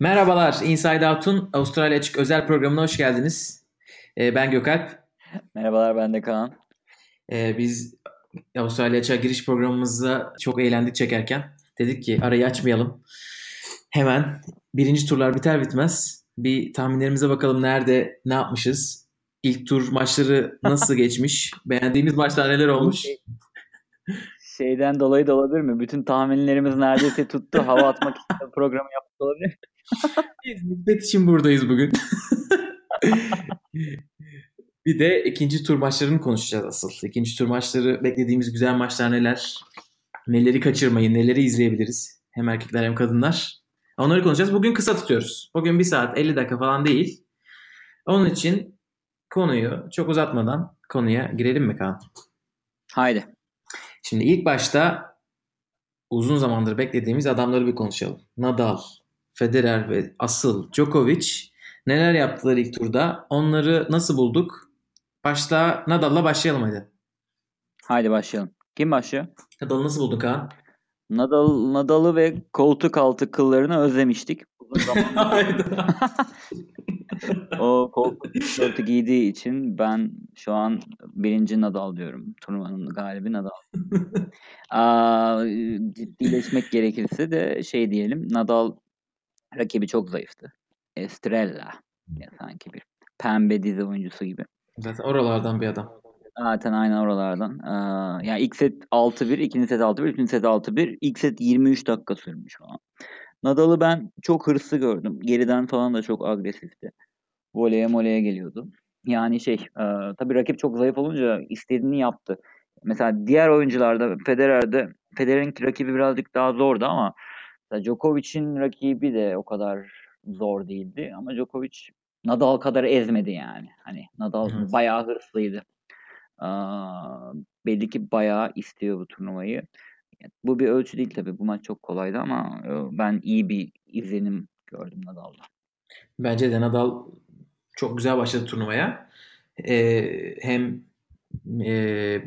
Merhabalar, Inside Out'un Avustralya Açık özel programına hoş geldiniz. Ben Gökalp. Merhabalar, ben de Kaan. Biz Avustralya Açık'a giriş programımızda çok eğlendik çekerken. Dedik ki arayı açmayalım. Hemen birinci turlar biter bitmez bir tahminlerimize bakalım, nerede ne yapmışız? İlk tur maçları nasıl geçmiş? Beğendiğimiz maçlar neler olmuş? Şeyden dolayı da olabilir mi? Bütün tahminlerimiz neredeyse tuttu. Hava atmak için programı yaptık olabilir. Biz müddet için buradayız bugün. Bir de ikinci tur maçlarını konuşacağız asıl. İkinci tur maçları, beklediğimiz güzel maçlar neler? Neleri kaçırmayın, neleri izleyebiliriz? Hem erkekler hem kadınlar. Onları konuşacağız. Bugün kısa tutuyoruz. Bugün 1 saat 50 dakika falan değil. Onun için konuyu çok uzatmadan konuya girelim mi Kaan? Haydi. Şimdi ilk başta uzun zamandır beklediğimiz adamları bir konuşalım. Nadal, Federer ve asıl Djokovic neler yaptılar ilk turda? Onları nasıl bulduk? Nadal'la başlayalım hadi. Haydi başlayalım. Kim başlıyor? Nadal'ı nasıl bulduk Kaan? Nadal'ı ve koltuk altı kıllarını özlemiştik. O koltuk altı giydiği için ben şu an birinci Nadal diyorum. Turnuvanın galibi Nadal. Ciddileşmek gerekirse de şey diyelim. Nadal rakibi çok zayıftı. Estrella. Sanki bir pembe dizi oyuncusu gibi. Zaten oralardan bir adam. Zaten aynen oralardan. Yani ilk set 6-1, ikinci set 6-1, üçüncü set 6-1. İlk set 23 dakika sürmüş falan. Nadal'ı ben çok hırslı gördüm. Geriden falan da çok agresifti. Voleye moleye geliyordu. Yani tabii rakip çok zayıf olunca istediğini yaptı. Mesela diğer oyuncularda, Federer'in rakibi birazcık daha zordu ama Djokovic'in rakibi de o kadar zor değildi. Ama Djokovic Nadal kadar ezmedi yani. Hani Nadal bayağı hırslıydı. Belli ki bayağı istiyor bu turnuvayı. Bu bir ölçü değil tabii. Bu maç çok kolaydı ama ben iyi bir izlenim gördüm Nadal'da. Bence de Nadal çok güzel başladı turnuvaya.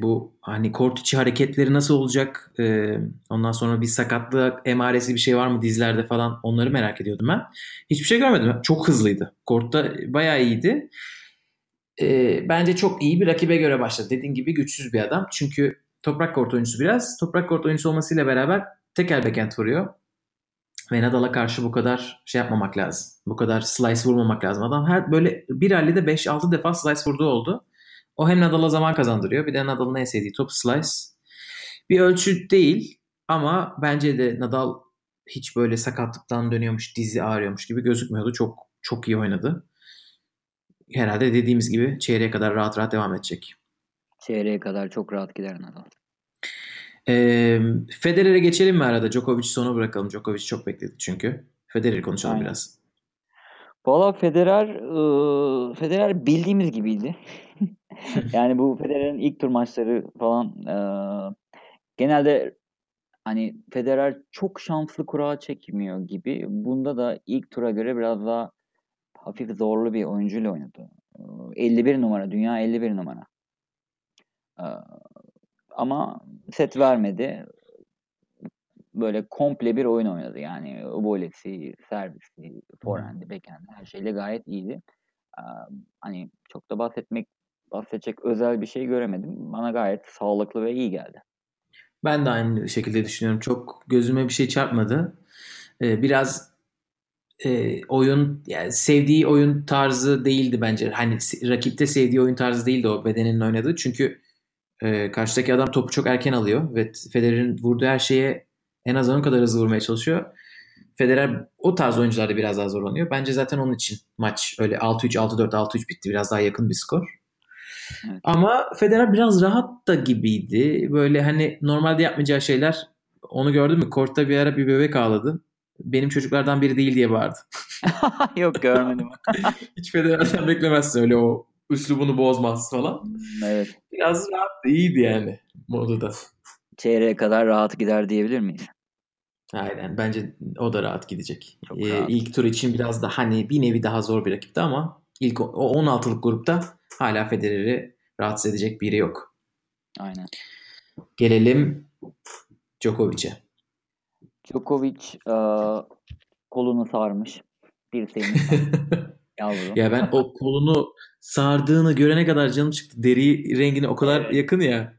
Bu hani kort içi hareketleri nasıl olacak? Ondan sonra bir sakatlık emaresi bir şey var mı dizlerde falan, onları merak ediyordum ben. Hiçbir şey görmedim. Çok hızlıydı. Kortta bayağı iyiydi. Bence çok iyi bir rakibe göre başladı. Dediğin gibi güçsüz bir adam. Çünkü toprak kort oyuncusu biraz. Toprak kort oyuncusu olmasıyla beraber tekel backhand vuruyor. Ve Nadal'a karşı bu kadar şey yapmamak lazım. Bu kadar slice vurmamak lazım. Adam her böyle bir halde de 5-6 defa slice vurduğu oldu. O hem Nadal'a zaman kazandırıyor. Bir de Nadal'ın en sevdiği top slice. Bir ölçü değil ama bence de Nadal hiç böyle sakatlıktan dönüyormuş, dizi ağrıyormuş gibi gözükmüyordu. Çok çok iyi oynadı. Herhalde dediğimiz gibi çeyreğe kadar rahat rahat devam edecek. Çeyreğe kadar çok rahat gider Nadal. Federer'e geçelim mi arada? Djokovic'i sona bırakalım. Djokovic çok bekledi çünkü. Federer'i konuşalım aynen biraz. Valla Federer bildiğimiz gibiydi. Yani bu Federer'in ilk tur maçları falan genelde hani Federer çok şanslı kura çekmiyor gibi. Bunda da ilk tura göre biraz daha hafif zorlu bir oyuncuyla oynadı. 51 numara. Dünya 51 numara. Ama set vermedi. Böyle komple bir oyun oynadı. Yani volesi, servisi, forehand'i, backhand'i her şeyle gayet iyiydi. Hani çok da bahsedecek özel bir şey göremedim. Bana gayet sağlıklı ve iyi geldi. Ben de aynı şekilde düşünüyorum. Çok gözüme bir şey çarpmadı. Biraz oyun, yani sevdiği oyun tarzı değildi bence. Hani rakipte sevdiği oyun tarzı değildi o bedenin oynadığı. Çünkü karşıdaki adam topu çok erken alıyor ve Federer'in vurduğu her şeye en az onun kadar hızlı vurmaya çalışıyor. Federer o tarz oyuncularda biraz daha zorlanıyor. Bence zaten onun için maç öyle 6-3, 6-4, 6-3 bitti. Biraz daha yakın bir skor. Evet. Ama Federer biraz rahat da gibiydi. Böyle hani normalde yapmayacağı şeyler, onu gördün mü? Kortta bir ara bir bebek ağladı. Benim çocuklardan biri değil diye bağırdı. Yok, görmedim. Hiç Federer'den beklemezsin öyle, o üslubunu bozmaz falan. Evet. Biraz rahat, iyiydi yani modada. Çeyreğe kadar rahat gider diyebilir miyiz? Aynen, bence o da rahat gidecek. Rahat. İlk tur için biraz da hani bir nevi daha zor bir rakipti ama ilk o 16'lık grupta hala Federer'i rahatsız edecek biri yok. Aynen. Gelelim Djokovic'e. Djokovic kolunu sarmış. dirseğimin. Yavrum. Ya ben o kolunu sardığını görene kadar canım çıktı. Deri rengine o kadar yakın ya.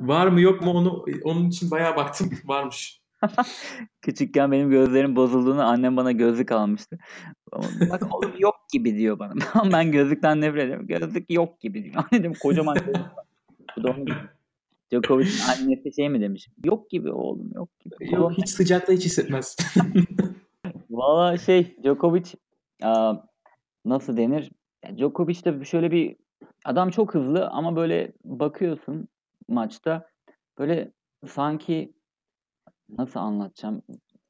Var mı yok mu onu, onun için bayağı baktım. Varmış. Küçükken benim gözlerim bozulduğunu annem bana gözlük almıştı. Bak oğlum yok gibi diyor bana. Ben gözlükten nefret ediyorum. Gözlük yok gibi diyor. Annem kocaman gözlük var. Bu da onun gibi. Djokovic'in annesi şey mi demiş? Yok gibi oğlum, yok gibi. Yok, hiç sıcakta hiç hissetmez. Valla Djokovic nasıl denir? Djokovic'te şöyle bir adam, çok hızlı ama böyle bakıyorsun maçta böyle sanki nasıl anlatacağım?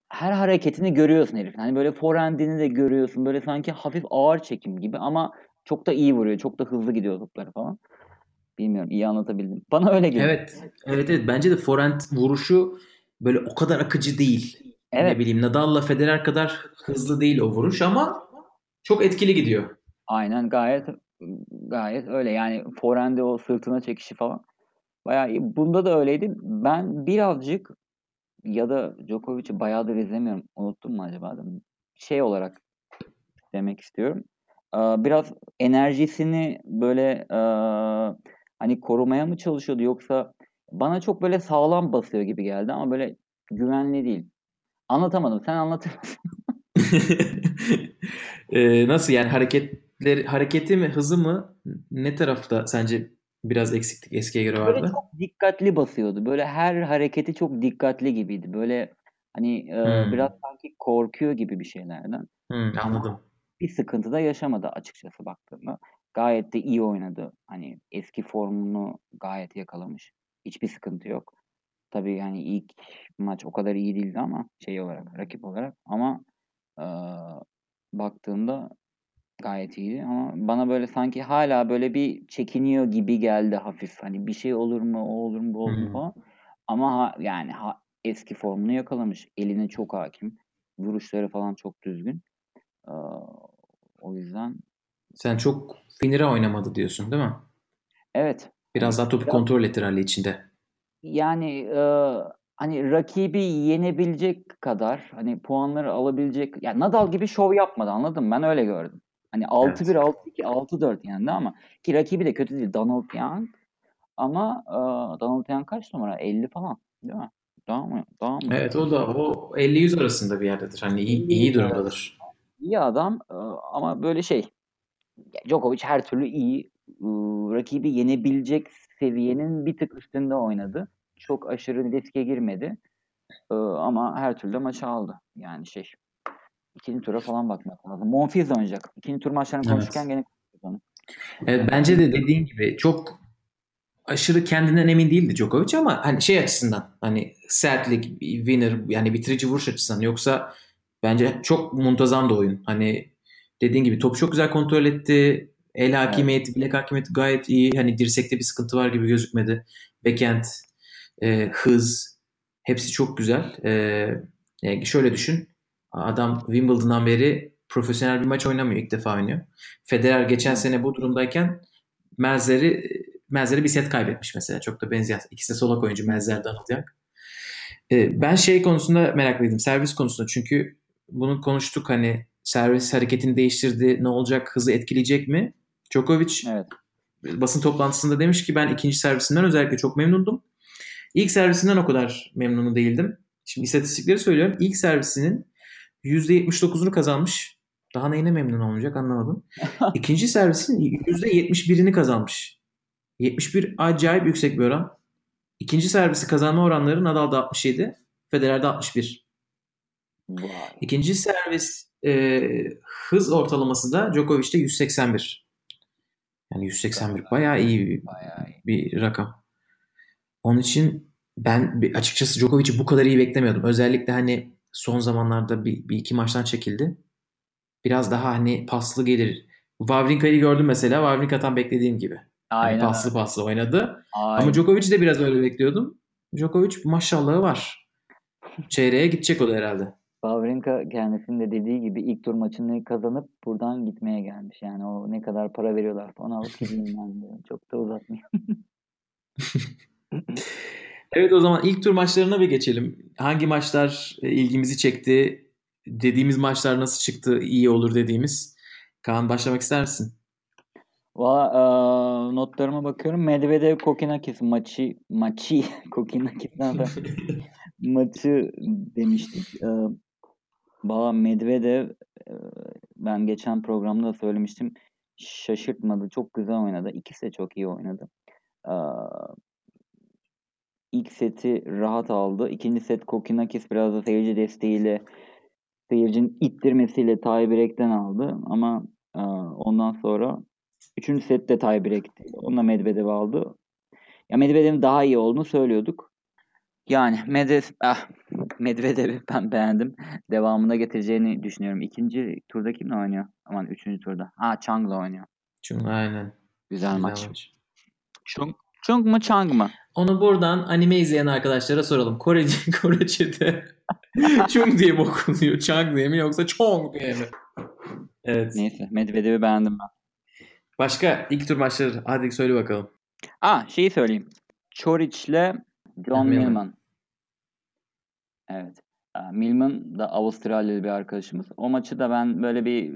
Her hareketini görüyorsun herifin. Hani böyle forehand'ini de görüyorsun. Böyle sanki hafif ağır çekim gibi ama çok da iyi vuruyor. Çok da hızlı gidiyor topları falan. Bilmiyorum, iyi anlatabildim. Bana öyle geliyor. Evet. Bence de forehand vuruşu böyle o kadar akıcı değil. Evet. Ne bileyim, Nadal'la Federer kadar hızlı değil o vuruş ama çok etkili gidiyor. Aynen, gayet öyle. Yani forehand'de o sırtına çekişi falan. Bayağı iyi. Bunda da öyleydi. Ben birazcık ya da Djokovic'i bayağıdır izlemiyorum. Unuttum mu acaba? Şey olarak demek istiyorum. Biraz enerjisini böyle hani korumaya mı çalışıyordu, yoksa bana çok böyle sağlam basıyor gibi geldi ama böyle güvenli değil. Anlatamadım. Sen anlatır mısın? Nasıl yani, hareketi mi, hızı mı, ne tarafta sence biraz eksiklik eskiye göre vardı? Böyle çok dikkatli basıyordu. Böyle her hareketi çok dikkatli gibiydi. Böyle hani biraz sanki korkuyor gibi bir şeylerden. Anladım. Bir sıkıntı da yaşamadı açıkçası baktığımda. Gayet de iyi oynadı. Hani eski formunu gayet yakalamış. Hiçbir sıkıntı yok. Tabii yani ilk maç o kadar iyi değildi ama rakip olarak. Ama baktığımda gayet iyiydi. Ama bana böyle sanki hala böyle bir çekiniyor gibi geldi hafif. Hani bir şey olur mu, o olur mu, bu olur mu falan. Ama eski formunu yakalamış. Eline çok hakim. Vuruşları falan çok düzgün. O yüzden sen çok finire oynamadı diyorsun değil mi? Evet. Biraz daha topu kontrol ettir hali içinde. Yani hani rakibi yenebilecek kadar, hani puanları alabilecek, yani Nadal gibi şov yapmadı, anladın mı? Ben öyle gördüm. Hani 6-1, 6-2, 6-4 yendi ama ki rakibi de kötü değil. Donald Young ama Donald Young kaç numara? 50 falan değil mi? Daha mı? Evet, o da o 50-100 arasında bir yerdedir. Hani iyi durumdadır. İyi adam ama böyle Djokovic her türlü iyi, rakibi yenebilecek seviyenin bir tık üstünde oynadı. Çok aşırı riske girmedi ama her türlü maçı aldı. Yani ikinci tura falan bakmak lazım. Monfils oynayacak. İkinci tur maçlarını konuşurken gene konuşuruz. Evet, bence de dediğin gibi çok aşırı kendinden emin değildi Djokovic ama hani açısından, hani sertlik, winner, yani bitirici vuruş açısından, yoksa bence çok muntazam da oyun. Hani dediğin gibi topu çok güzel kontrol etti. El hakimiyeti, bilek hakimiyeti gayet iyi. Hani dirsekte bir sıkıntı var gibi gözükmedi. Backhand, hız, hepsi çok güzel. Yani şöyle düşün. Adam Wimbledon'dan beri profesyonel bir maç oynamıyor. İlk defa oynuyor. Federer geçen sene bu durumdayken Melzer'e bir set kaybetmiş mesela. Çok da benziyor. İkisi de solak oyuncu, Melzer'den alacak. Ben konusunda meraklıydım. Servis konusunda, çünkü bunu konuştuk, hani servis hareketini değiştirdi. Ne olacak? Hızı etkileyecek mi? Djokovic basın toplantısında demiş ki ben ikinci servisinden özellikle çok memnundum. İlk servisinden o kadar memnun değildim. Şimdi istatistikleri söylüyorum. İlk servisinin %79'unu kazanmış. Daha neyine memnun olmayacak anlamadım. İkinci servisinin %71'ini kazanmış. 71 acayip yüksek bir oran. İkinci servisi kazanma oranları Nadal'da 67, Federer'de 61. Wow. İkinci servis hız ortalaması da Djokovic'te 181. Yani 181 bayağı iyi bir rakam. Onun için ben açıkçası Djokovic'i bu kadar iyi beklemiyordum. Özellikle hani son zamanlarda bir iki maçtan çekildi. Biraz daha hani paslı gelir. Wawrinka'yı gördüm mesela. Wawrinka'dan beklediğim gibi. Aynen. Yani paslı oynadı. Aynen. Ama Djokovic'i de biraz öyle bekliyordum. Djokovic maşallahı var. Çeyreğe gidecek o da herhalde. Wawrinka kendisinin de dediği gibi ilk tur maçını kazanıp buradan gitmeye gelmiş. Yani o ne kadar para veriyorlar ona alıp gideyim diyor. Çok da uzatmayayım. Evet, o zaman ilk tur maçlarına bir geçelim. Hangi maçlar ilgimizi çekti? dediğimiz maçlar nasıl çıktı, iyi olur dediğimiz. Kaan, başlamak ister misin? Valla notlarıma bakıyorum. Medvedev Kokinakis maçı Kokinakis'ten de maçı demiştik. Valla Medvedev, ben geçen programda da söylemiştim, şaşırtmadı. Çok güzel oynadı. İkisi de çok iyi oynadı. İlk seti rahat aldı. İkinci set Kokinakis biraz da seyirci desteğiyle, seyircinin ittirmesiyle tie-break'ten aldı. Ama ondan sonra üçüncü set de tie-break'ti. Onunla Medvedev aldı. Ya Medvedev'in daha iyi olduğunu söylüyorduk. Yani Medvedev'i ben beğendim. Devamında getireceğini düşünüyorum. İkinci turda kimle oynuyor? Aman üçüncü turda. Chung'la oynuyor. Chung, aynen. Güzel maç. Chung mu Chung mı? Onu buradan anime izleyen arkadaşlara soralım. Korece'de Chung diye mi okunuyor? Chung diye mi yoksa Chong diye mi? Evet. Neyse, Medvedev'i beğendim ben. Başka ilk tur maçları hadi söyle bakalım. Şeyi söyleyeyim. Çoric'le John Millman. Evet. Millman da Avustralyalı bir arkadaşımız. O maçı da ben böyle bir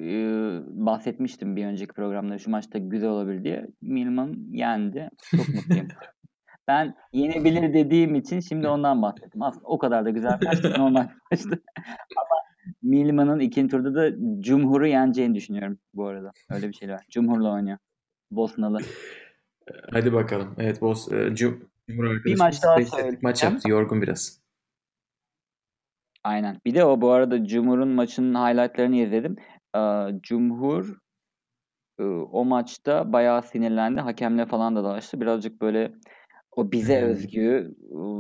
bahsetmiştim bir önceki programda. Şu maçta güzel olabilir diye. Millman yendi. Çok mutluyum. Ben yenebilir dediğim için şimdi ondan bahsettim. Aslında o kadar da güzel maçtı. Normal maçtı. Ama Millman'ın ikinci turda da Cumhur'u yeneceğini düşünüyorum bu arada. Öyle bir şey var. Cumhur'la oynuyor. Bosnalı. Hadi bakalım. Evet, Cumhur arkadaşımız. Bir maç daha söyleyeceğim. Maç yaptı. Yorgun biraz. Aynen. Bir de o bu arada Cumhur'un maçının highlightlarını izledim. Cumhur o maçta bayağı sinirlendi. Hakemle falan da dalaştı. Birazcık böyle o bize özgü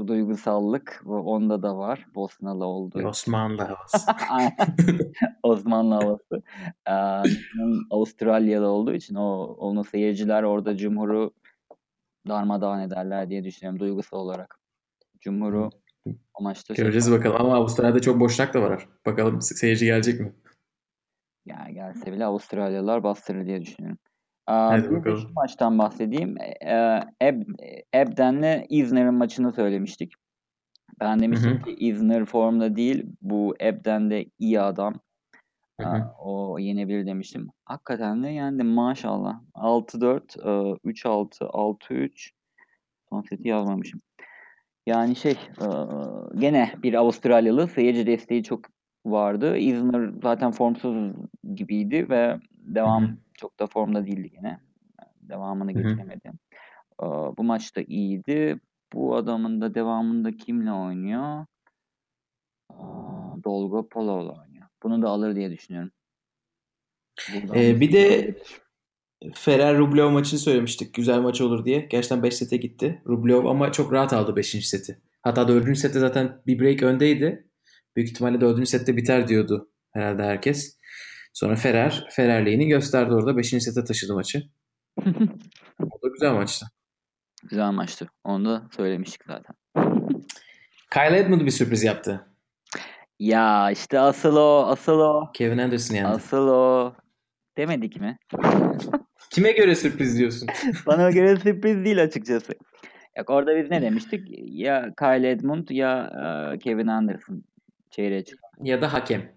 duygusallık onda da var. Bosnalı oldu. Osmanlı havası. Osmanlı havası. Avustralyalı olduğu için onun seyirciler orada Cumhur'u darmadağın ederler diye düşünüyorum duygusal olarak. Cumhur'u o maçta göreceğiz bakalım. Ama Avustralya'da çok boşluk da var. Bakalım seyirci gelecek mi? Ya gelse bile Avustralyalılar bastırır diye düşünüyorum. Bir şu maçtan bahsedeyim. Ebden'le Isner'ın maçını söylemiştik. Ben demiştim ki Isner formda değil. Bu Ebden de iyi adam. O yenebilir demiştim. Hakikaten de yendi maşallah. 6-4, 3-6, 6-3. Son seti yazmamışım. Yani gene bir Avustralyalı, seyirci desteği çok vardı. Isner zaten formsuz gibiydi ve devam çok da formda değildi gene. Devamını getiremedi. Bu maçta iyiydi. Bu adamın da devamında kimle oynuyor? Dolgo Polo'la oynuyor. Bunu da alır diye düşünüyorum. Bir de Ferrer Rublev maçını söylemiştik. Güzel maç olur diye. Gerçekten 5 sete gitti Rublev ama çok rahat aldı 5. seti. Hatta 4. sette zaten bir break öndeydi. Büyük ihtimalle 4. sette biter diyordu herhalde herkes. Sonra Ferrer'liğini gösterdi orada. 5. sete taşıdı maçı. O da güzel maçtı. Güzel maçtı. Onu da söylemiştik zaten. Kyle Edmund bir sürpriz yaptı. Ya işte asıl o. Kevin Anderson yendi. Asıl o. Demedik mi? Kime göre sürpriz diyorsun? Bana göre sürpriz değil açıkçası. Yok, orada biz ne demiştik? Ya Kyle Edmund ya Kevin Anderson çeyreğe çıkar. Ya da hakem.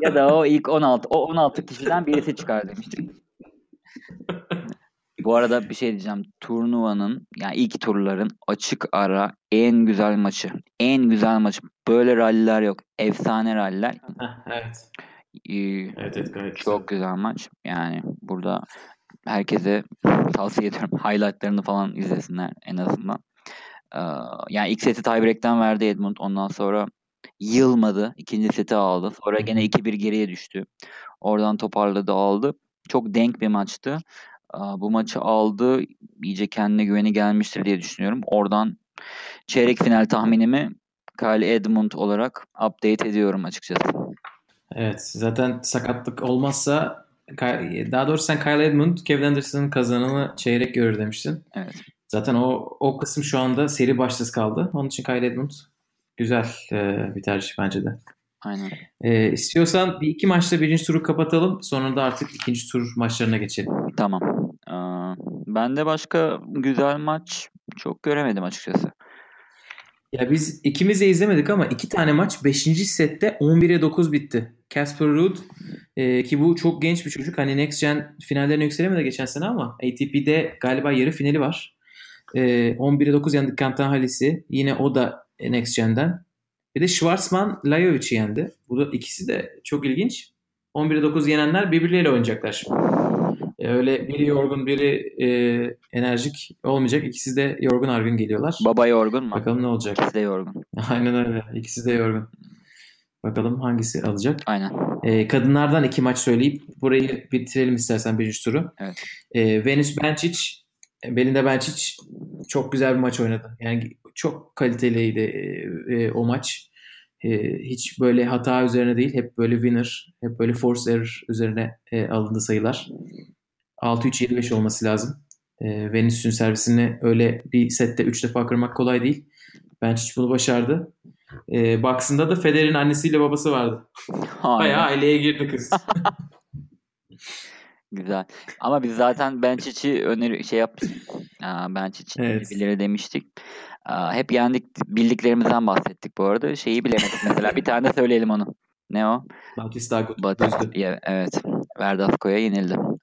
Ya da o ilk 16 kişiden birisi çıkar demiştik. Bu arada bir şey diyeceğim. Turnuvanın, yani ilk turların açık ara en güzel maçı. En güzel maçı. Böyle ralliler yok. Efsane ralliler. Evet. Evet, çok güzel maç. Yani burada herkese tavsiye ediyorum. Highlightlarını falan izlesinler en azından. Yani ilk seti tiebreak'ten verdi Edmund. Ondan sonra yılmadı. İkinci seti aldı. Sonra gene 2-1 geriye düştü. Oradan toparladı, aldı. Çok denk bir maçtı. Bu maçı aldı. İyice kendine güveni gelmiştir diye düşünüyorum. Oradan çeyrek final tahminimi Kyle Edmund olarak update ediyorum açıkçası. Evet. Zaten sakatlık olmazsa, daha doğrusu sen Kyle Edmund, Kevin Anderson'ın kazananı çeyrek görür demiştin. Evet. Zaten o kısım şu anda seri başsız kaldı. Onun için Kyle Edmund güzel bir tercih bence de. Aynen. İstiyorsan bir iki maçta birinci turu kapatalım. Sonra da artık ikinci tur maçlarına geçelim. Tamam. Ben de başka güzel maç çok göremedim açıkçası. Ya biz ikimiz de izlemedik ama iki tane maç 5. sette 11'e 9 bitti. Casper Ruud ki bu çok genç bir çocuk. Hani Next Gen finallerine yükselemedi geçen sene ama ATP'de galiba yarı finali var. 11'e 9 yendik Kantan Halis'i. Yine o da Next Gen'den. Bir de Schwarzman Lajovic'i yendi. Bu da ikisi de çok ilginç. 11'e 9 yenenler birbirleriyle oynayacaklar şimdi. Öyle biri yorgun biri enerjik olmayacak. İkisi de yorgun argın geliyorlar. Baba yorgun mu? Bakalım ne olacak. İkisi de yorgun. Aynen öyle. İkisi de yorgun. Bakalım hangisi alacak. Aynen. Kadınlardan iki maç söyleyip burayı bitirelim istersen bir üç turu. Evet. Belinda Bencic çok güzel bir maç oynadı. Yani çok kaliteliydi o maç. Hiç böyle hata üzerine değil. Hep böyle winner, hep böyle force error üzerine alındı sayılar. 6-3-7-5 olması lazım. Venüs'ün servisini öyle bir sette 3 defa kırmak kolay değil. Bencic bunu başardı. Box'ında da Federer'in annesiyle babası vardı. Aynen. Bayağı aileye girdi kız. Güzel. Ama biz zaten Bencic'i Bencic'i evet. Bilir demiştik. Hep yendik, bildiklerimizden bahsettik bu arada. Şeyi bilemedik mesela. Bir tane de söyleyelim onu. Ne o? Bautista Agut. Evet. Verdafko'ya yenildi. 6-1,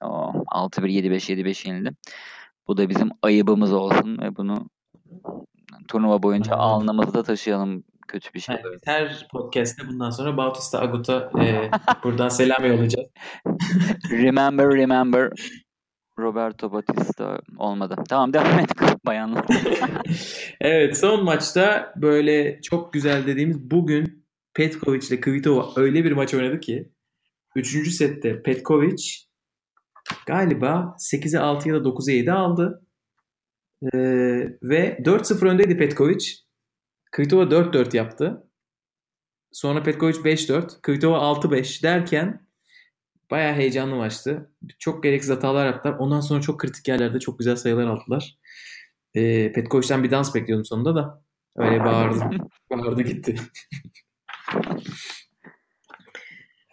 7-5, 7-5 yenildi. Bu da bizim ayıbımız olsun ve bunu turnuva boyunca alnımızda taşıyalım. Kötü bir şey. Yani her podcast'te bundan sonra Bautista Agut'a buradan selam yollayacağız. Remember Roberto Bautista olmadı. Tamam devam et bayanlar. Evet, son maçta böyle çok güzel dediğimiz bugün Petkovic ile Kvitova öyle bir maç oynadı ki 3. sette Petkovic galiba 8'e 6 ya da 9'a 7 aldı. Ve 4-0 öndeydi Petkovic. Kvitova 4-4 yaptı. Sonra Petkovic 5-4. Kvitova 6-5 derken bayağı heyecanlı maçtı. Çok gereksiz hatalar yaptılar. Ondan sonra çok kritik yerlerde çok güzel sayılar aldılar. Petkovic'den bir dans bekliyordum sonunda da. Öyle bağırdı gitti.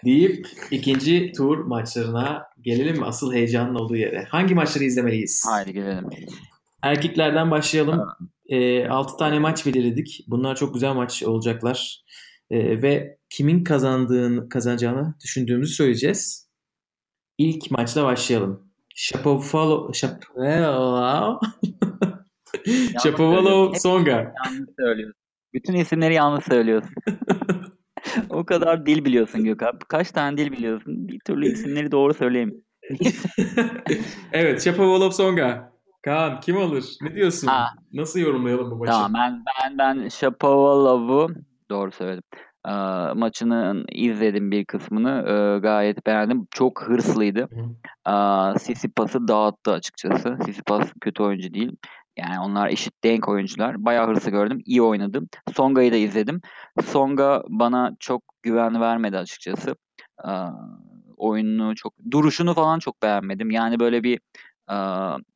Deyip ikinci tur maçlarına gelelim mi? Asıl heyecanın olduğu yere. Hangi maçları izlemeliyiz? Haydi gelelim. Erkeklerden başlayalım. 6 tane maç belirledik. Bunlar çok güzel maç olacaklar. Ve kimin kazanacağını düşündüğümüzü söyleyeceğiz. İlk maçla başlayalım. Şapovalov Songa. Yanlış söylüyorsun. Bütün isimleri yanlış söylüyorsun. O kadar dil biliyorsun Gökhan. Kaç tane dil biliyorsun? Bir türlü isimleri doğru söyleyeyim. Evet, Şapovalov Songa. Kaan kim olur? Ne diyorsun? Nasıl yorumlayalım bu maçı? Tamam, ben Şapovalov'u doğru söyledim. Maçını izledim bir kısmını. Gayet beğendim. Çok hırslıydı. Sisipas'ı dağıttı açıkçası. Sisipas kötü oyuncu değil. Yani onlar eşit denk oyuncular. Bayağı hırsı gördüm. İyi oynadım. Songa'yı da izledim. Songa bana çok güven vermedi açıkçası. Oyununu çok... Duruşunu falan çok beğenmedim. Yani böyle bir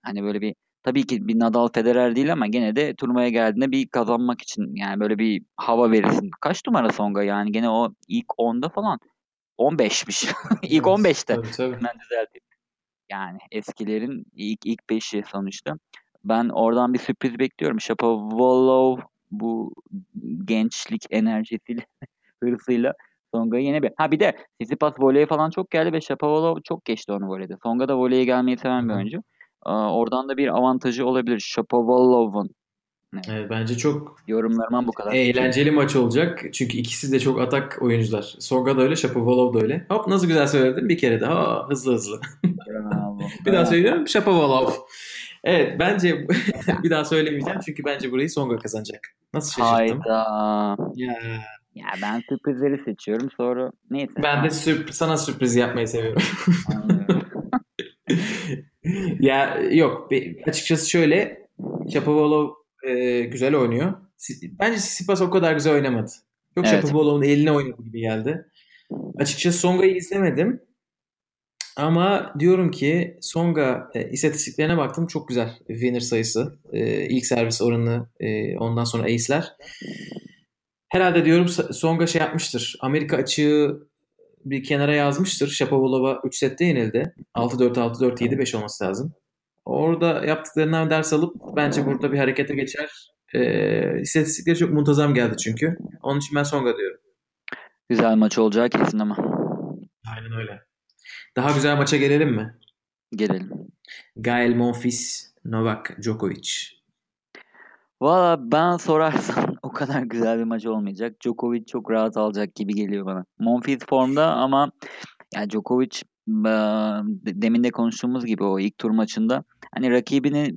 hani böyle bir tabii ki bir Nadal Federer değil ama gene de turnuvaya geldiğinde bir kazanmak için yani böyle bir hava verirsin. Kaç numara Songa yani gene o ilk 10'da falan 15'miş. İlk 15'te. Tabii. Ben düzelteyim. Yani eskilerin ilk 5'i sonuçta. Ben oradan bir sürpriz bekliyorum. Şapovalov bu gençlik enerjisiyle hırsıyla Songa'yı yine bir... Ha bir de Tsitsipas voleye falan çok geldi ve Şapovalov çok geçti onu voleyde. Songa da voleye gelmeyi seven bir oyuncu. Oradan da bir avantajı olabilir Şapovalov'un. Evet, bence çok yorumlarımdan bu kadar. Eğlenceli maç olacak. Çünkü ikisi de çok atak oyuncular. Songa da öyle, Şapovalov da öyle. Hop nasıl güzel söyledin bir kere daha. Hızlı. Bir daha söylüyorum. Şapovalov. Evet bence bir daha söylemeyeceğim çünkü bence burayı Songa kazanacak. Nasıl şaşırttım? Hayda. Ya ben sürprizleri seçiyorum sonra neyse. Ben de sana sürpriz yapmayı seviyorum. Ya yok açıkçası şöyle Şapovalov güzel oynuyor. Bence Tsitsipas o kadar güzel oynamadı. Yok evet. Şapovalov'un eline oynadı gibi geldi. Açıkçası Songa'yı izlemedim. Ama diyorum ki Songa istatistiklerine baktım çok güzel winner sayısı. İlk servis oranı ondan sonra ace'ler. Herhalde diyorum Songa şey yapmıştır. Amerika açığı bir kenara yazmıştır. Şapovalova 3 sette yenildi. 6-4, 6-4, 7-5 olması lazım. Orada yaptıklarından ders alıp bence burada bir harekete geçer. İstatistikleri çok muntazam geldi çünkü. Onun için ben Songa diyorum. Güzel maç olacağı kesin ama. Aynen öyle. Daha güzel maça gelelim mi? Gelelim. Gael Monfils, Novak Djokovic. Valla ben sorarsan o kadar güzel bir maç olmayacak. Djokovic çok rahat alacak gibi geliyor bana. Monfils formda ama yani Djokovic demin de konuştuğumuz gibi o ilk tur maçında hani rakibini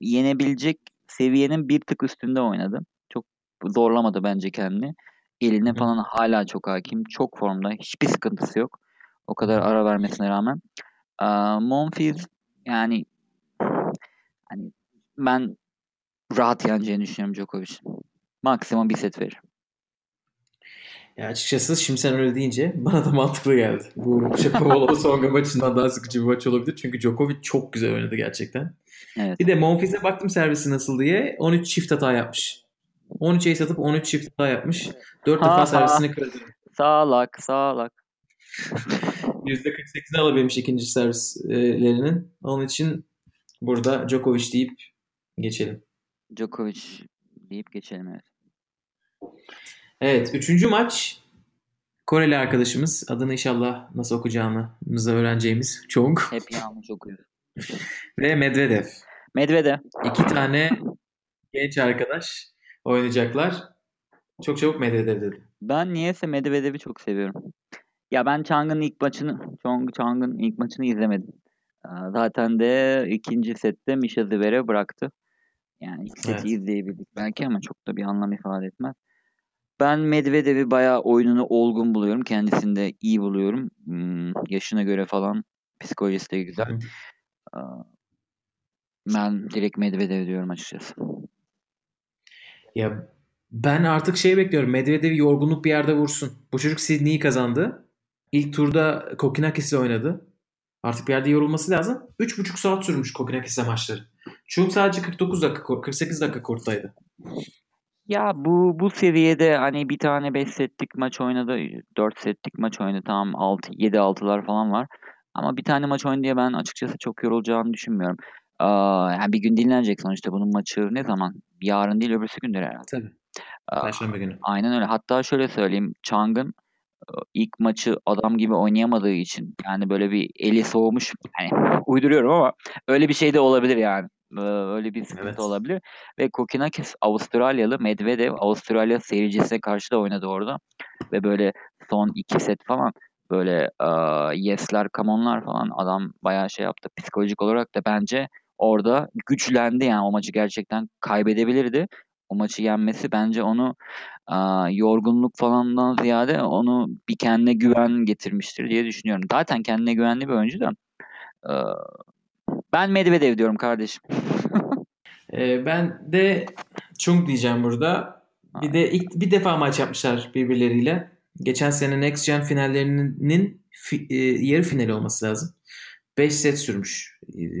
yenebilecek seviyenin bir tık üstünde oynadı. Çok zorlamadı bence kendini. Eline falan hala çok hakim. Çok formda. Hiçbir sıkıntısı yok. O kadar ara vermesine rağmen. Monfils yani ben rahat yeneceğini düşünüyorum Djokovic'in. Maksimum bir set verir. Ya açıkçası şimdi sen öyle deyince bana da mantıklı geldi. Bu Şapovalov Songa maçından daha sıkıcı bir maç olabilir. Çünkü Djokovic çok güzel oynadı gerçekten. Evet. Bir de Monfils'e baktım servisi nasıl diye. 13 çift hata yapmış. 13 ace atıp 13 çift hata yapmış. 4 defa servisini kırdı. Sağlak. %48'ini alabilmiş ikinci servislerinin. Onun için burada Djokovic deyip geçelim. Evet. Evet, üçüncü maç Koreli arkadaşımız, adını inşallah nasıl okuyacağımızı öğreneceğimiz Chung. Hep yanlış okuyor. Ve Medvedev. İki tane genç arkadaş oynayacaklar. Çok çabuk Medvedev dedi. Ben niyeyse Medvedev'i çok seviyorum. Ya ben Chung'un ilk maçını izlemedim. Zaten de ikinci sette Misha Zverev'e bıraktı. Yani ilk seti izleyebildik belki ama çok da bir anlam ifade etmez. Ben Medvedev'i bayağı oyununu olgun buluyorum. Kendisini de iyi buluyorum. Yaşına göre falan psikolojisi de güzel. Ben direkt Medvedev diyorum açıkçası. Ya ben artık bekliyorum. Medvedev'i yorgunluk bir yerde vursun. Bu çocuk Sydney'i kazandı. İlk turda Kokinakis'le oynadı. Artık bir yerde yorulması lazım. 3,5 saat sürmüş Kokinakis'le maçları. Çünkü sadece 48 dakika korttaydı. Ya bu seviyede hani bir tane 5 setlik maç oynadı, 4 setlik maç oynadı, tamam 7-6'lar falan var. Ama bir tane maç oynadı diye ben açıkçası çok yorulacağını düşünmüyorum. Yani bir gün dinlenecek sonuçta, bunun maçı ne zaman? Yarın değil öbürsü gündür herhalde. Tabii. Perşembe günü. Aynen öyle. Hatta şöyle söyleyeyim, Chang'ın ilk maçı adam gibi oynayamadığı için yani böyle bir eli soğumuş. Yani uyduruyorum ama öyle bir şey de olabilir yani. Öyle bir sıkıntı olabilir. Ve Kokinakis Avustralyalı, Medvedev Avustralya seyircisine karşı da oynadı orada. Ve böyle son 2 set falan böyle yesler, kamonlar falan adam bayağı yaptı. Psikolojik olarak da bence orada güçlendi yani, o maçı gerçekten kaybedebilirdi. O maçı yenmesi bence onu yorgunluk falandan ziyade onu bir kendine güven getirmiştir diye düşünüyorum. Zaten kendine güvenli bir oyuncu da ben Medvedev diyorum kardeşim. Ben de Chung diyeceğim burada. Bir de ilk bir defa maç yapmışlar birbirleriyle. Geçen sene Next Gen finallerinin yarı finali olması lazım. 5 set sürmüş.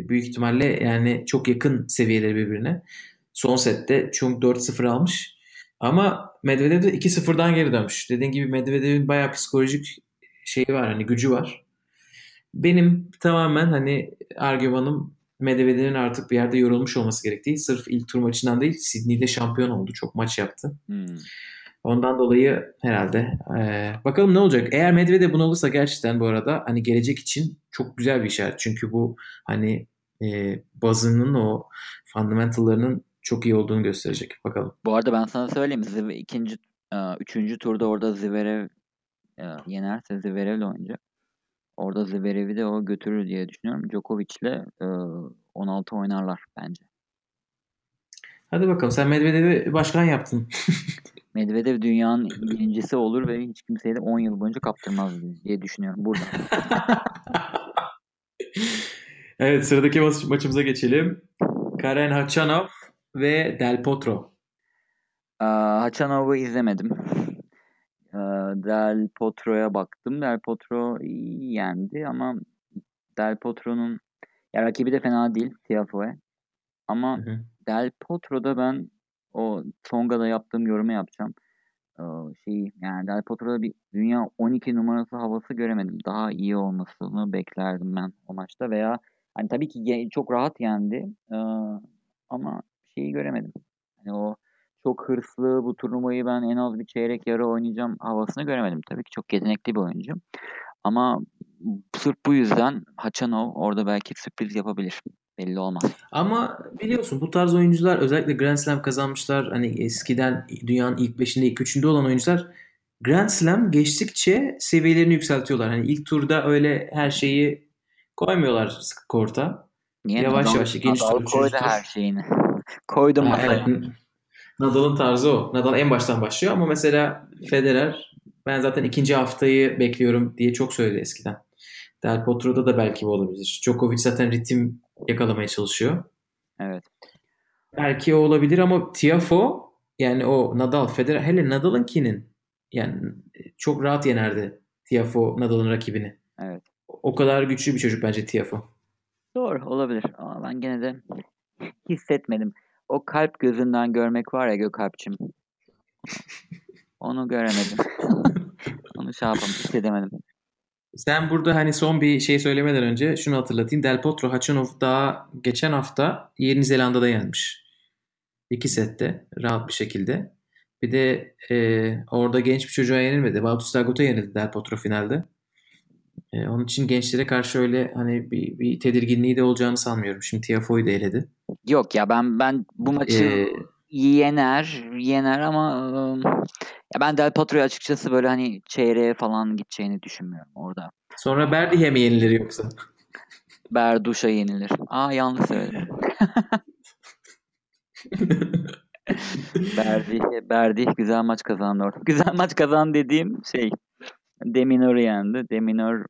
Büyük ihtimalle yani çok yakın seviyeleri birbirine. Son sette Chung 4-0 almış. Ama Medvedev de 2-0'dan geri dönmüş. Dediğim gibi Medvedev'in bayağı psikolojik şeyi var, hani gücü var. Benim tamamen hani argümanım Medvedev'in artık bir yerde yorulmuş olması gerektiği. Sırf ilk tur maçından değil, Sydney'de şampiyon oldu. Çok maç yaptı. Ondan dolayı herhalde. Bakalım ne olacak? Eğer Medvedev bunu alırsa gerçekten bu arada hani gelecek için çok güzel bir işaret. Çünkü bu hani bazının o fundamentallarının çok iyi olduğunu gösterecek. Bakalım. Bu arada ben sana söyleyeyim. Üçüncü turda orada Zverev yenerse Zverev'le oynayacak. Orada Zverev'i de o götürür diye düşünüyorum. Djokovic'le 16 oynarlar bence. Hadi bakalım. Sen Medvedev'i başkan yaptın. Medvedev dünyanın birincisi olur ve hiç kimseye de 10 yıl boyunca kaptırmaz diye düşünüyorum. Burada. Evet, sıradaki maçımıza geçelim. Karen Khachanov ve Del Potro. Hachanov'u izlemedim. Del Potro'ya baktım. Del Potro iyi yendi ama Del Potro'nun rakibi de fena değil, Tiafoe. Ama Del Potro'da ben o Songa'da yaptığım yorumu yapacağım. Yani Del Potro'da bir dünya 12 numarası havası göremedim. Daha iyi olmasını beklerdim ben o maçta veya hani tabii ki çok rahat yendi ama göremedim. Hani o çok hırslı, bu turnuvayı ben en az bir çeyrek yarı oynayacağım havasını göremedim. Tabii ki çok yetenekli bir oyuncu. Ama sırf bu yüzden Khachanov orada belki sürpriz yapabilir. Belli olmaz. Ama biliyorsun bu tarz oyuncular, özellikle Grand Slam kazanmışlar, hani eskiden dünyanın ilk 5'inde, ilk 3'ünde olan oyuncular Grand Slam geçtikçe seviyelerini yükseltiyorlar. Hani ilk turda öyle her şeyi koymuyorlar korta. Niye? Yavaş yavaş ikinci tur, üçüncü tur. Koydu her şeyini. Koydu masaya. Evet. Nadal'ın tarzı o. Nadal en baştan başlıyor ama mesela Federer, ben zaten ikinci haftayı bekliyorum diye çok söyledi eskiden. Del Potro'da da belki bu olabilir. Djokovic zaten ritim yakalamaya çalışıyor. Evet. Belki o olabilir ama Tiafoe, yani o Nadal, Federer, hele Nadal'ınkinin, yani çok rahat yenerdi Tiafoe Nadal'ın rakibini. Evet. O kadar güçlü bir çocuk bence Tiafoe. Doğru, olabilir ama ben gene de hissetmedim. O kalp gözünden görmek var ya Gökalp'cim. Onu göremedim. Onu hissedemedim. Sen burada hani son bir şey söylemeden önce şunu hatırlatayım. Del Potro, Khachanov daha geçen hafta Yeni Zelanda'da yenmiş. 2 sette rahat bir şekilde. Bir de orada genç bir çocuğa yenilmedi. Bautista Agut'a yenildi Del Potro finalde. Onun için gençlere karşı öyle hani bir tedirginliği de olacağını sanmıyorum. Şimdi Tiafoe'yu da eledi. Yok ya, ben bu maçı yener ama ya ben Del Potro'yu açıkçası böyle hani çeyreğe falan gideceğini düşünmüyorum orada. Sonra Berdych'e mi yenilir yoksa? Berduş'a yenilir. Aa, yanlış söyledim. Berdych güzel maç kazandı orada. Güzel maç kazan dediğim şey, de Minaur'u yendi. De Minaur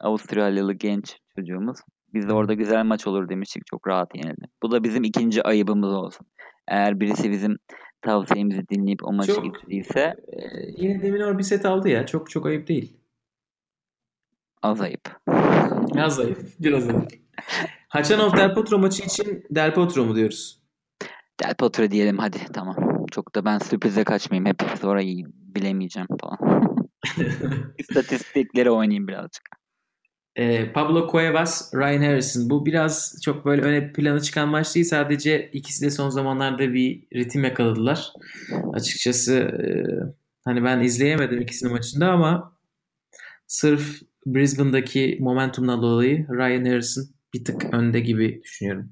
Avustralyalı genç çocuğumuz. Biz de orada güzel maç olur demiştik. Çok rahat yenildi. Bu da bizim ikinci ayıbımız olsun. Eğer birisi bizim tavsiyemizi dinleyip o maçı gittiyse. Yine de Minaur bir set aldı ya. Çok çok ayıp değil. Az ayıp. Az ayıp. Biraz ayıp. Khachanov Del Potro maçı için Del Potro mu diyoruz? Del Potro diyelim hadi, tamam. Çok da ben sürprize kaçmayayım. Hep sonra bilemeyeceğim falan. İstatistikleri oynayayım birazcık. Pablo Cuevas, Ryan Harrison. Bu biraz çok böyle öne plana çıkan maç değil. Sadece ikisi de son zamanlarda bir ritim yakaladılar. Açıkçası hani ben izleyemedim ikisinin maçında ama sırf Brisbane'daki momentumdan dolayı Ryan Harrison bir tık önde gibi düşünüyorum.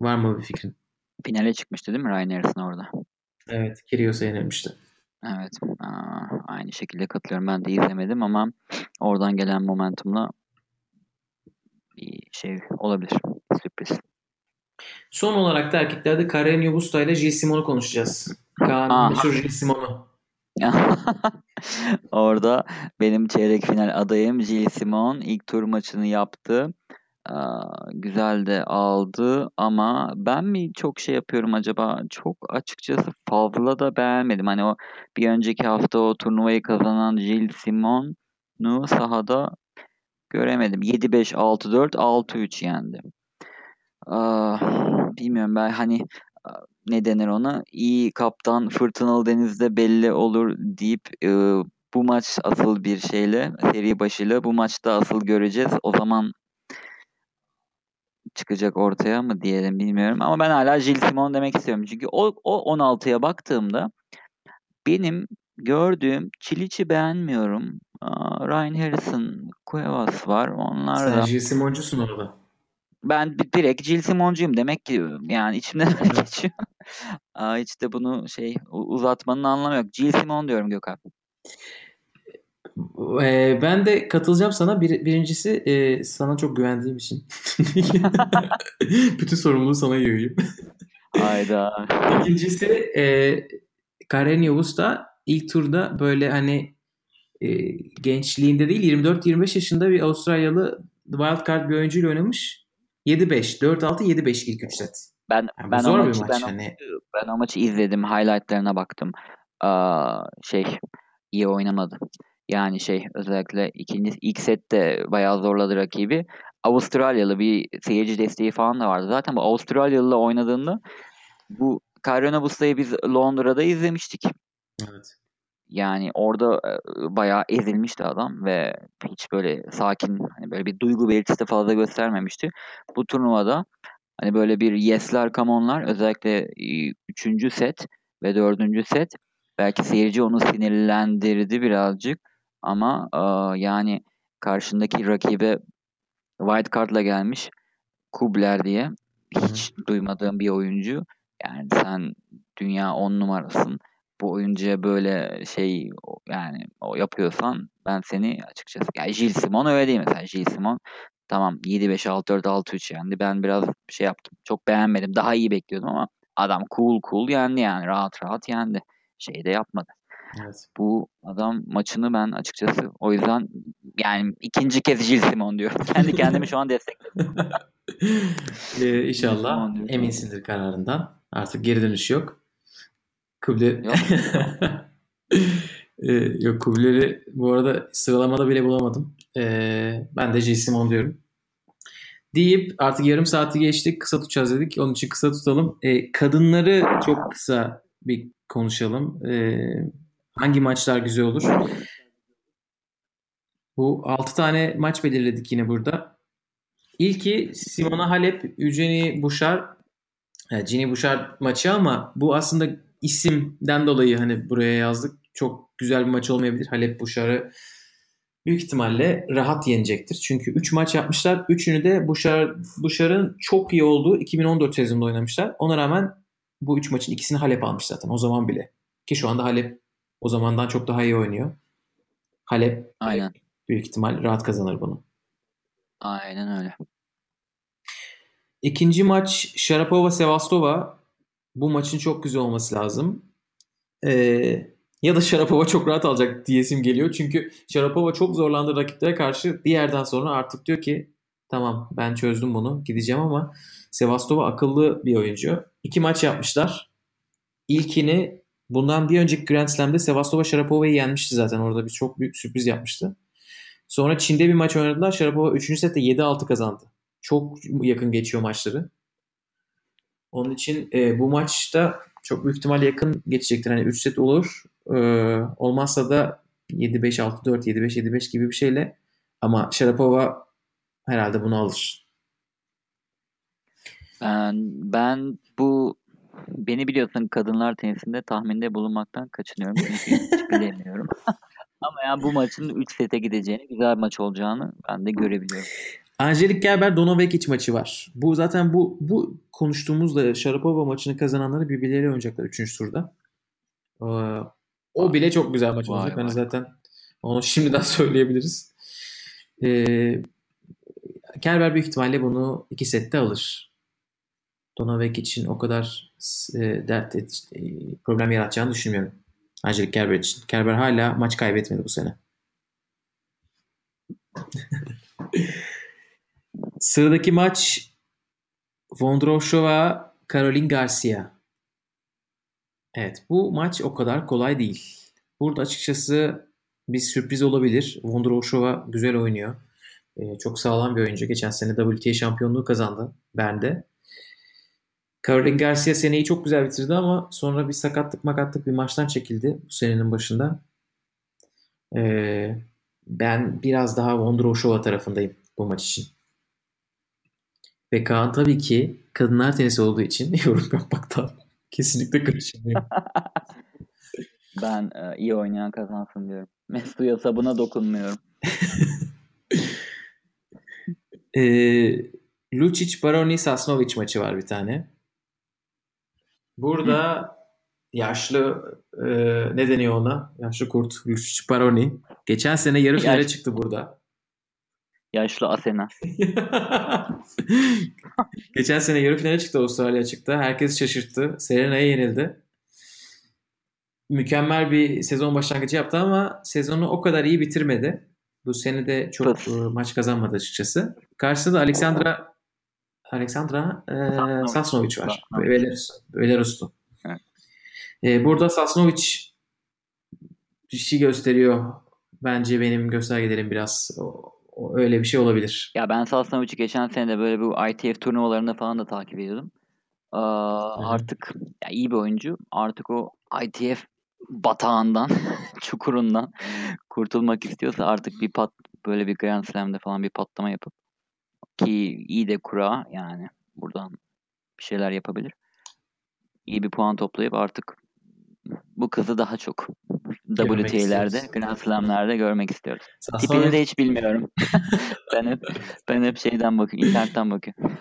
Var mı bir fikrin? Finale çıkmıştı değil mi Ryan Harrison orada? Evet, Kyrgios'a yenilmişti. Evet. Aynı şekilde katılıyorum. Ben de izlemedim ama oradan gelen momentumla bir şey olabilir. Sürpriz. Son olarak da erkeklerde Karen Khachanov ile Gilles Simon'u konuşacağız. Meşhur Gilles Simon'u. Orada benim çeyrek final adayım Gilles Simon ilk tur maçını yaptı. Güzel de aldı ama ben mi çok şey yapıyorum acaba? Çok açıkçası fazla da beğenmedim. Hani o bir önceki hafta o turnuvayı kazanan Gilles Simon'u sahada göremedim. 7-5, 6-4, 6-3 yendi. Bilmiyorum ben hani ne denir ona? İyi kaptan fırtınalı denizde belli olur deyip bu maç asıl bir şeyle, seri başıyla bu maçta asıl göreceğiz. O zaman çıkacak ortaya mı diyelim bilmiyorum. Ama ben hala Gilles Simon demek istiyorum. Çünkü o 16'ya baktığımda benim gördüğüm Çiliç'i beğenmiyorum. Ryan Harrison, Cuevas var. Onlar da. Sen Gilles Simon'cusun orada. Ben direkt Gilles Simon'cuyum demek ki. Yani içimden öyle geçiyor. Hiç de bunu uzatmanın anlamı yok. Gilles Simon diyorum Gökhan. Ben de katılacağım sana. Birincisi sana çok güvendiğim için. Bütün sorumluluğu sana yığıyorum. Hayda. İkincisi Karen Khachanov da ilk turda böyle hani gençliğinde değil 24-25 yaşında bir Avustralyalı wildcard bir oyuncuyla oynamış. 7-5, 4-6, 7-5 ilk 3 set. Ben zor bir maç. Ben o maçı izledim. Highlightlarına baktım. İyi oynamadı. Yani özellikle ilk sette bayağı zorladı rakibi. Avustralyalı bir seyirci desteği falan da vardı. Zaten bu Avustralyalı'la oynadığında bu Karen Khachanov biz Londra'da izlemiştik. Evet. Yani orada bayağı ezilmişti adam ve hiç böyle sakin, hani böyle bir duygu belirtisi de fazla göstermemişti. Bu turnuvada hani böyle bir yes'ler, come on'lar özellikle 3. set ve 4. set. Belki seyirci onu sinirlendirdi birazcık ama yani karşındaki rakibe white card'la gelmiş Kubler diye hiç duymadığım bir oyuncu. Yani sen dünya 10 numarasın. Bu oyuncuya böyle şey yani o yapıyorsan ben seni açıkçası... Yani Gilles Simon öyle değil mesela. Gilles Simon tamam 7-5, 6-4, 6-3 yendi. Ben biraz şey yaptım. Çok beğenmedim. Daha iyi bekliyordum ama adam cool yendi yani. Rahat rahat yendi. Şey de yapmadı. Evet. Bu adam maçını ben açıkçası o yüzden yani ikinci kez Gilles Simon diyor. Kendi kendimi şu an destekledim. İnşallah eminsindir kararından. Artık geri dönüş yok. Kubler'i bu arada sıralamada bile bulamadım. Ben de Gilles Simon diyorum. Deyip artık yarım saati geçtik. Kısa tutacağız dedik. Onun için kısa tutalım. Kadınları çok kısa bir konuşalım. Hangi maçlar güzel olur? Bu 6 tane maç belirledik yine burada. İlki Simona Halep, Ceni Buşar. Ceni Buşar maçı ama bu aslında isimden dolayı hani buraya yazdık. Çok güzel bir maç olmayabilir. Halep Buşar'ı büyük ihtimalle rahat yenecektir. Çünkü 3 maç yapmışlar. 3'ünü de Buşar'ın çok iyi olduğu 2014 sezonunda oynamışlar. Ona rağmen bu 3 maçın ikisini Halep almış zaten o zaman bile. Ki şu anda Halep o zamandan çok daha iyi oynuyor. Halep aynen. Büyük ihtimal rahat kazanır bunu. Aynen öyle. İkinci maç Şarapova-Sevastova. Bu maçın çok güzel olması lazım. Ya da Sharapova çok rahat alacak diyesim geliyor. Çünkü Sharapova çok zorlandı rakiplere karşı. Bir yerden sonra artık diyor ki tamam ben çözdüm bunu gideceğim ama Sevastova akıllı bir oyuncu. 2 maç yapmışlar. İlkini bundan bir önceki Grand Slam'de Sevastova Sharapova'yı yenmişti zaten. Orada bir çok büyük sürpriz yapmıştı. Sonra Çin'de bir maç oynadılar. Sharapova 3. sette 7-6 kazandı. Çok yakın geçiyor maçları. Onun için bu maçta çok büyük ihtimal yakın geçecektir. Hani 3 set olur. Olmazsa da 7-5, 6-4, 7-5, 7-5 gibi bir şeyle. Ama Sharapova herhalde bunu alır. Ben bu beni biliyorsun kadınlar tenisinde tahminde bulunmaktan kaçınıyorum. Çünkü hiç bilemiyorum. Ama yani bu maçın 3 sete gideceğini, güzel maç olacağını ben de görebiliyorum. Angelique Kerber Donovekic maçı var. Bu zaten bu konuştuğumuzda Sharapova maçını kazananları birbirleriyle oynayacaklar 3. turda. O bile çok güzel maç olacak. Hani zaten onu şimdiden söyleyebiliriz. Kerber büyük ihtimalle bunu 2 sette alır. Donovekic için o kadar problem yaratacağını düşünmüyorum. Angelique Kerber için. Kerber hala maç kaybetmedi bu sene. Sıradaki maç Vondroshova Caroline Garcia. Evet bu maç o kadar kolay değil. Burada açıkçası bir sürpriz olabilir. Vondroshova güzel oynuyor. Çok sağlam bir oyuncu. Geçen sene WTA şampiyonluğu kazandı Bern'de. Caroline Garcia seneyi çok güzel bitirdi ama sonra bir sakatlık bir maçtan çekildi bu senenin başında. Ben biraz daha Vondroshova tarafındayım bu maç için. Ve Kaan tabii ki kadınlar tenisi olduğu için yorum yapmaktan kesinlikle kaçınmıyorum. Ben iyi oynayan kazansın diyorum. Mesut yasabına dokunmuyorum. Lucic Baroni Sasnovic maçı var bir tane. Burada yaşlı ne deniyor ona? Yaşlı kurt Lucic Baroni. Geçen sene yarı finale çıktı burada. Yaşlı Asena. Geçen sene yarı finale çıktı Avustralya açıkta. Herkes şaşırttı. Serena'ya yenildi. Mükemmel bir sezon başlangıcı yaptı ama sezonu o kadar iyi bitirmedi. Bu sene de çok maç kazanmadı açıkçası. Karşısında da Aleksandra Sasnovic var. Belaruslu. Evet. Burada Sasnovic bir şey gösteriyor. Bence benim göstergelerim biraz öyle bir şey olabilir. Ya ben Sasnovic'i geçen sene de böyle bu ITF turnuvalarını falan da takip ediyordum. Artık iyi bir oyuncu. Artık o ITF batağından, çukurundan kurtulmak istiyorsa artık bir böyle bir Grand Slam'de falan bir patlama yapıp ki iyi de kura yani buradan bir şeyler yapabilir. İyi bir puan toplayıp artık bu kızı daha çok WTA'lerde, Grand Slam'larda görmek istiyoruz. Tipini de hiç bilmiyorum. ben hep şeyden bakıyorum, internetten bakıyorum.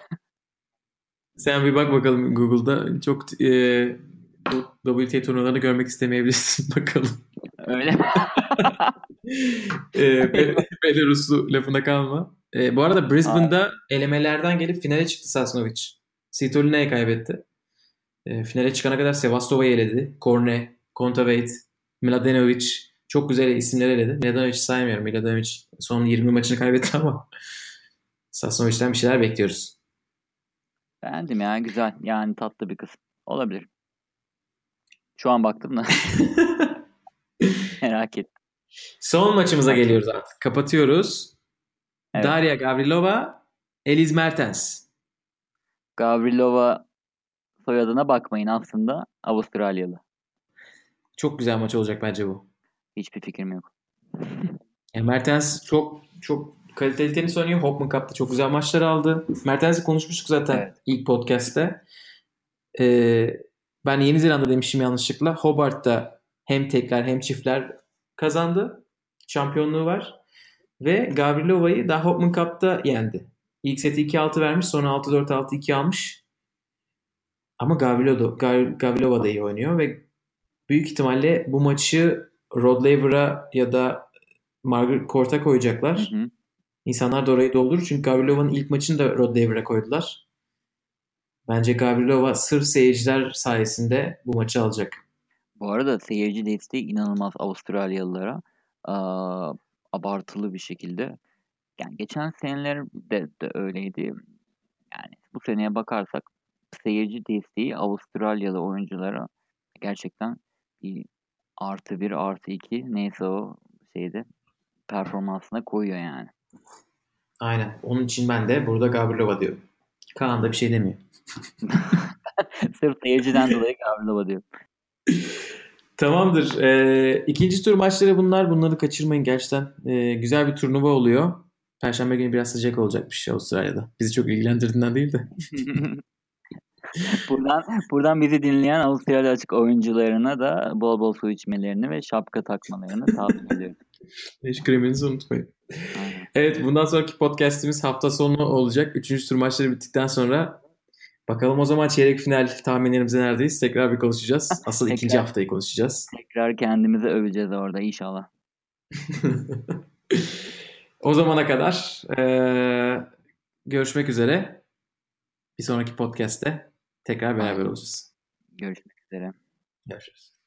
Sen bir bak bakalım Google'da. Çok bu WTA turnuvalarını görmek istemeyebilirsin bakalım. Öyle mi? Belaruslu lafına kalma. Bu arada Brisbane'da elemelerden gelip finale çıktı Sasnovic. Svitolina'yı kaybetti. Finale çıkana kadar Sevastova'yı eledi. Korne, Kontaveit, Mladenovic. Çok güzel isimler eledi. Mladenovic'i saymıyorum. Mladenovic son 20 maçını kaybetti ama Sasnovic'den bir şeyler bekliyoruz. Beğendim ya. Güzel. Yani tatlı bir kız. Olabilir. Şu an baktım da. Merak ettim. Son maçımıza geliyoruz artık. Kapatıyoruz. Evet. Daria Gavrilova, Elise Mertens. Gavrilova soyadına bakmayın aslında. Avustralyalı. Çok güzel maç olacak bence bu. Hiçbir fikrim yok. Mertens çok kaliteli tenis oynuyor. Hopman Cup'ta çok güzel maçlar aldı. Mertens'i konuşmuştuk zaten ilk podcast'te. Ben Yeni Zelanda demişim yanlışlıkla. Hobart'ta hem tekler hem çiftler kazandı. Şampiyonluğu var. Ve Gavrilova'yı daha Hopman Cup'ta yendi. İlk seti 2-6 vermiş. Sonra 6-4, 6-2 almış. Ama Gavrilova da iyi oynuyor ve büyük ihtimalle bu maçı Rod Laver'a ya da Margaret Court'a koyacaklar. Hı hı. İnsanlar da orayı doldurur. Çünkü Gavrilova'nın ilk maçını da Rod Laver'a koydular. Bence Gavrilova sırf seyirciler sayesinde bu maçı alacak. Bu arada seyirci desteği inanılmaz Avustralyalılara. Abartılı bir şekilde. Yani geçen senelerde de öyleydi. Yani bu seneye bakarsak seyirci desteği Avustralyalı oyunculara gerçekten bir +1 +2 neyse o şeyde performansına koyuyor yani. Aynen. Onun için ben de burada Gavrilova diyorum. Kaan da bir şey demiyor. Sırf seyirciden dolayı Gavrilova diyorum. Tamamdır. İkinci tur maçları bunlar. Bunları kaçırmayın gerçekten. Güzel bir turnuva oluyor. Perşembe günü biraz sıcak olacakmış Avustralya'da. Bizi çok ilgilendirdiğinden değil de. Buradan bizi dinleyen Avustralya açık oyuncularına da bol bol su içmelerini ve şapka takmalarını tavsiye ediyorum. Güneş kreminizi unutmayın. Evet, bundan sonraki podcast'imiz hafta sonu olacak. Üçüncü tur maçları bittikten sonra bakalım o zaman çeyrek final tahminlerimize neredeyiz? Tekrar bir konuşacağız. Asıl ikinci haftayı konuşacağız. Tekrar kendimizi öveceğiz orada inşallah. O zamana kadar görüşmek üzere. Bir sonraki podcast'te tekrar beraber olacağız. Görüşmek üzere. Görüşürüz.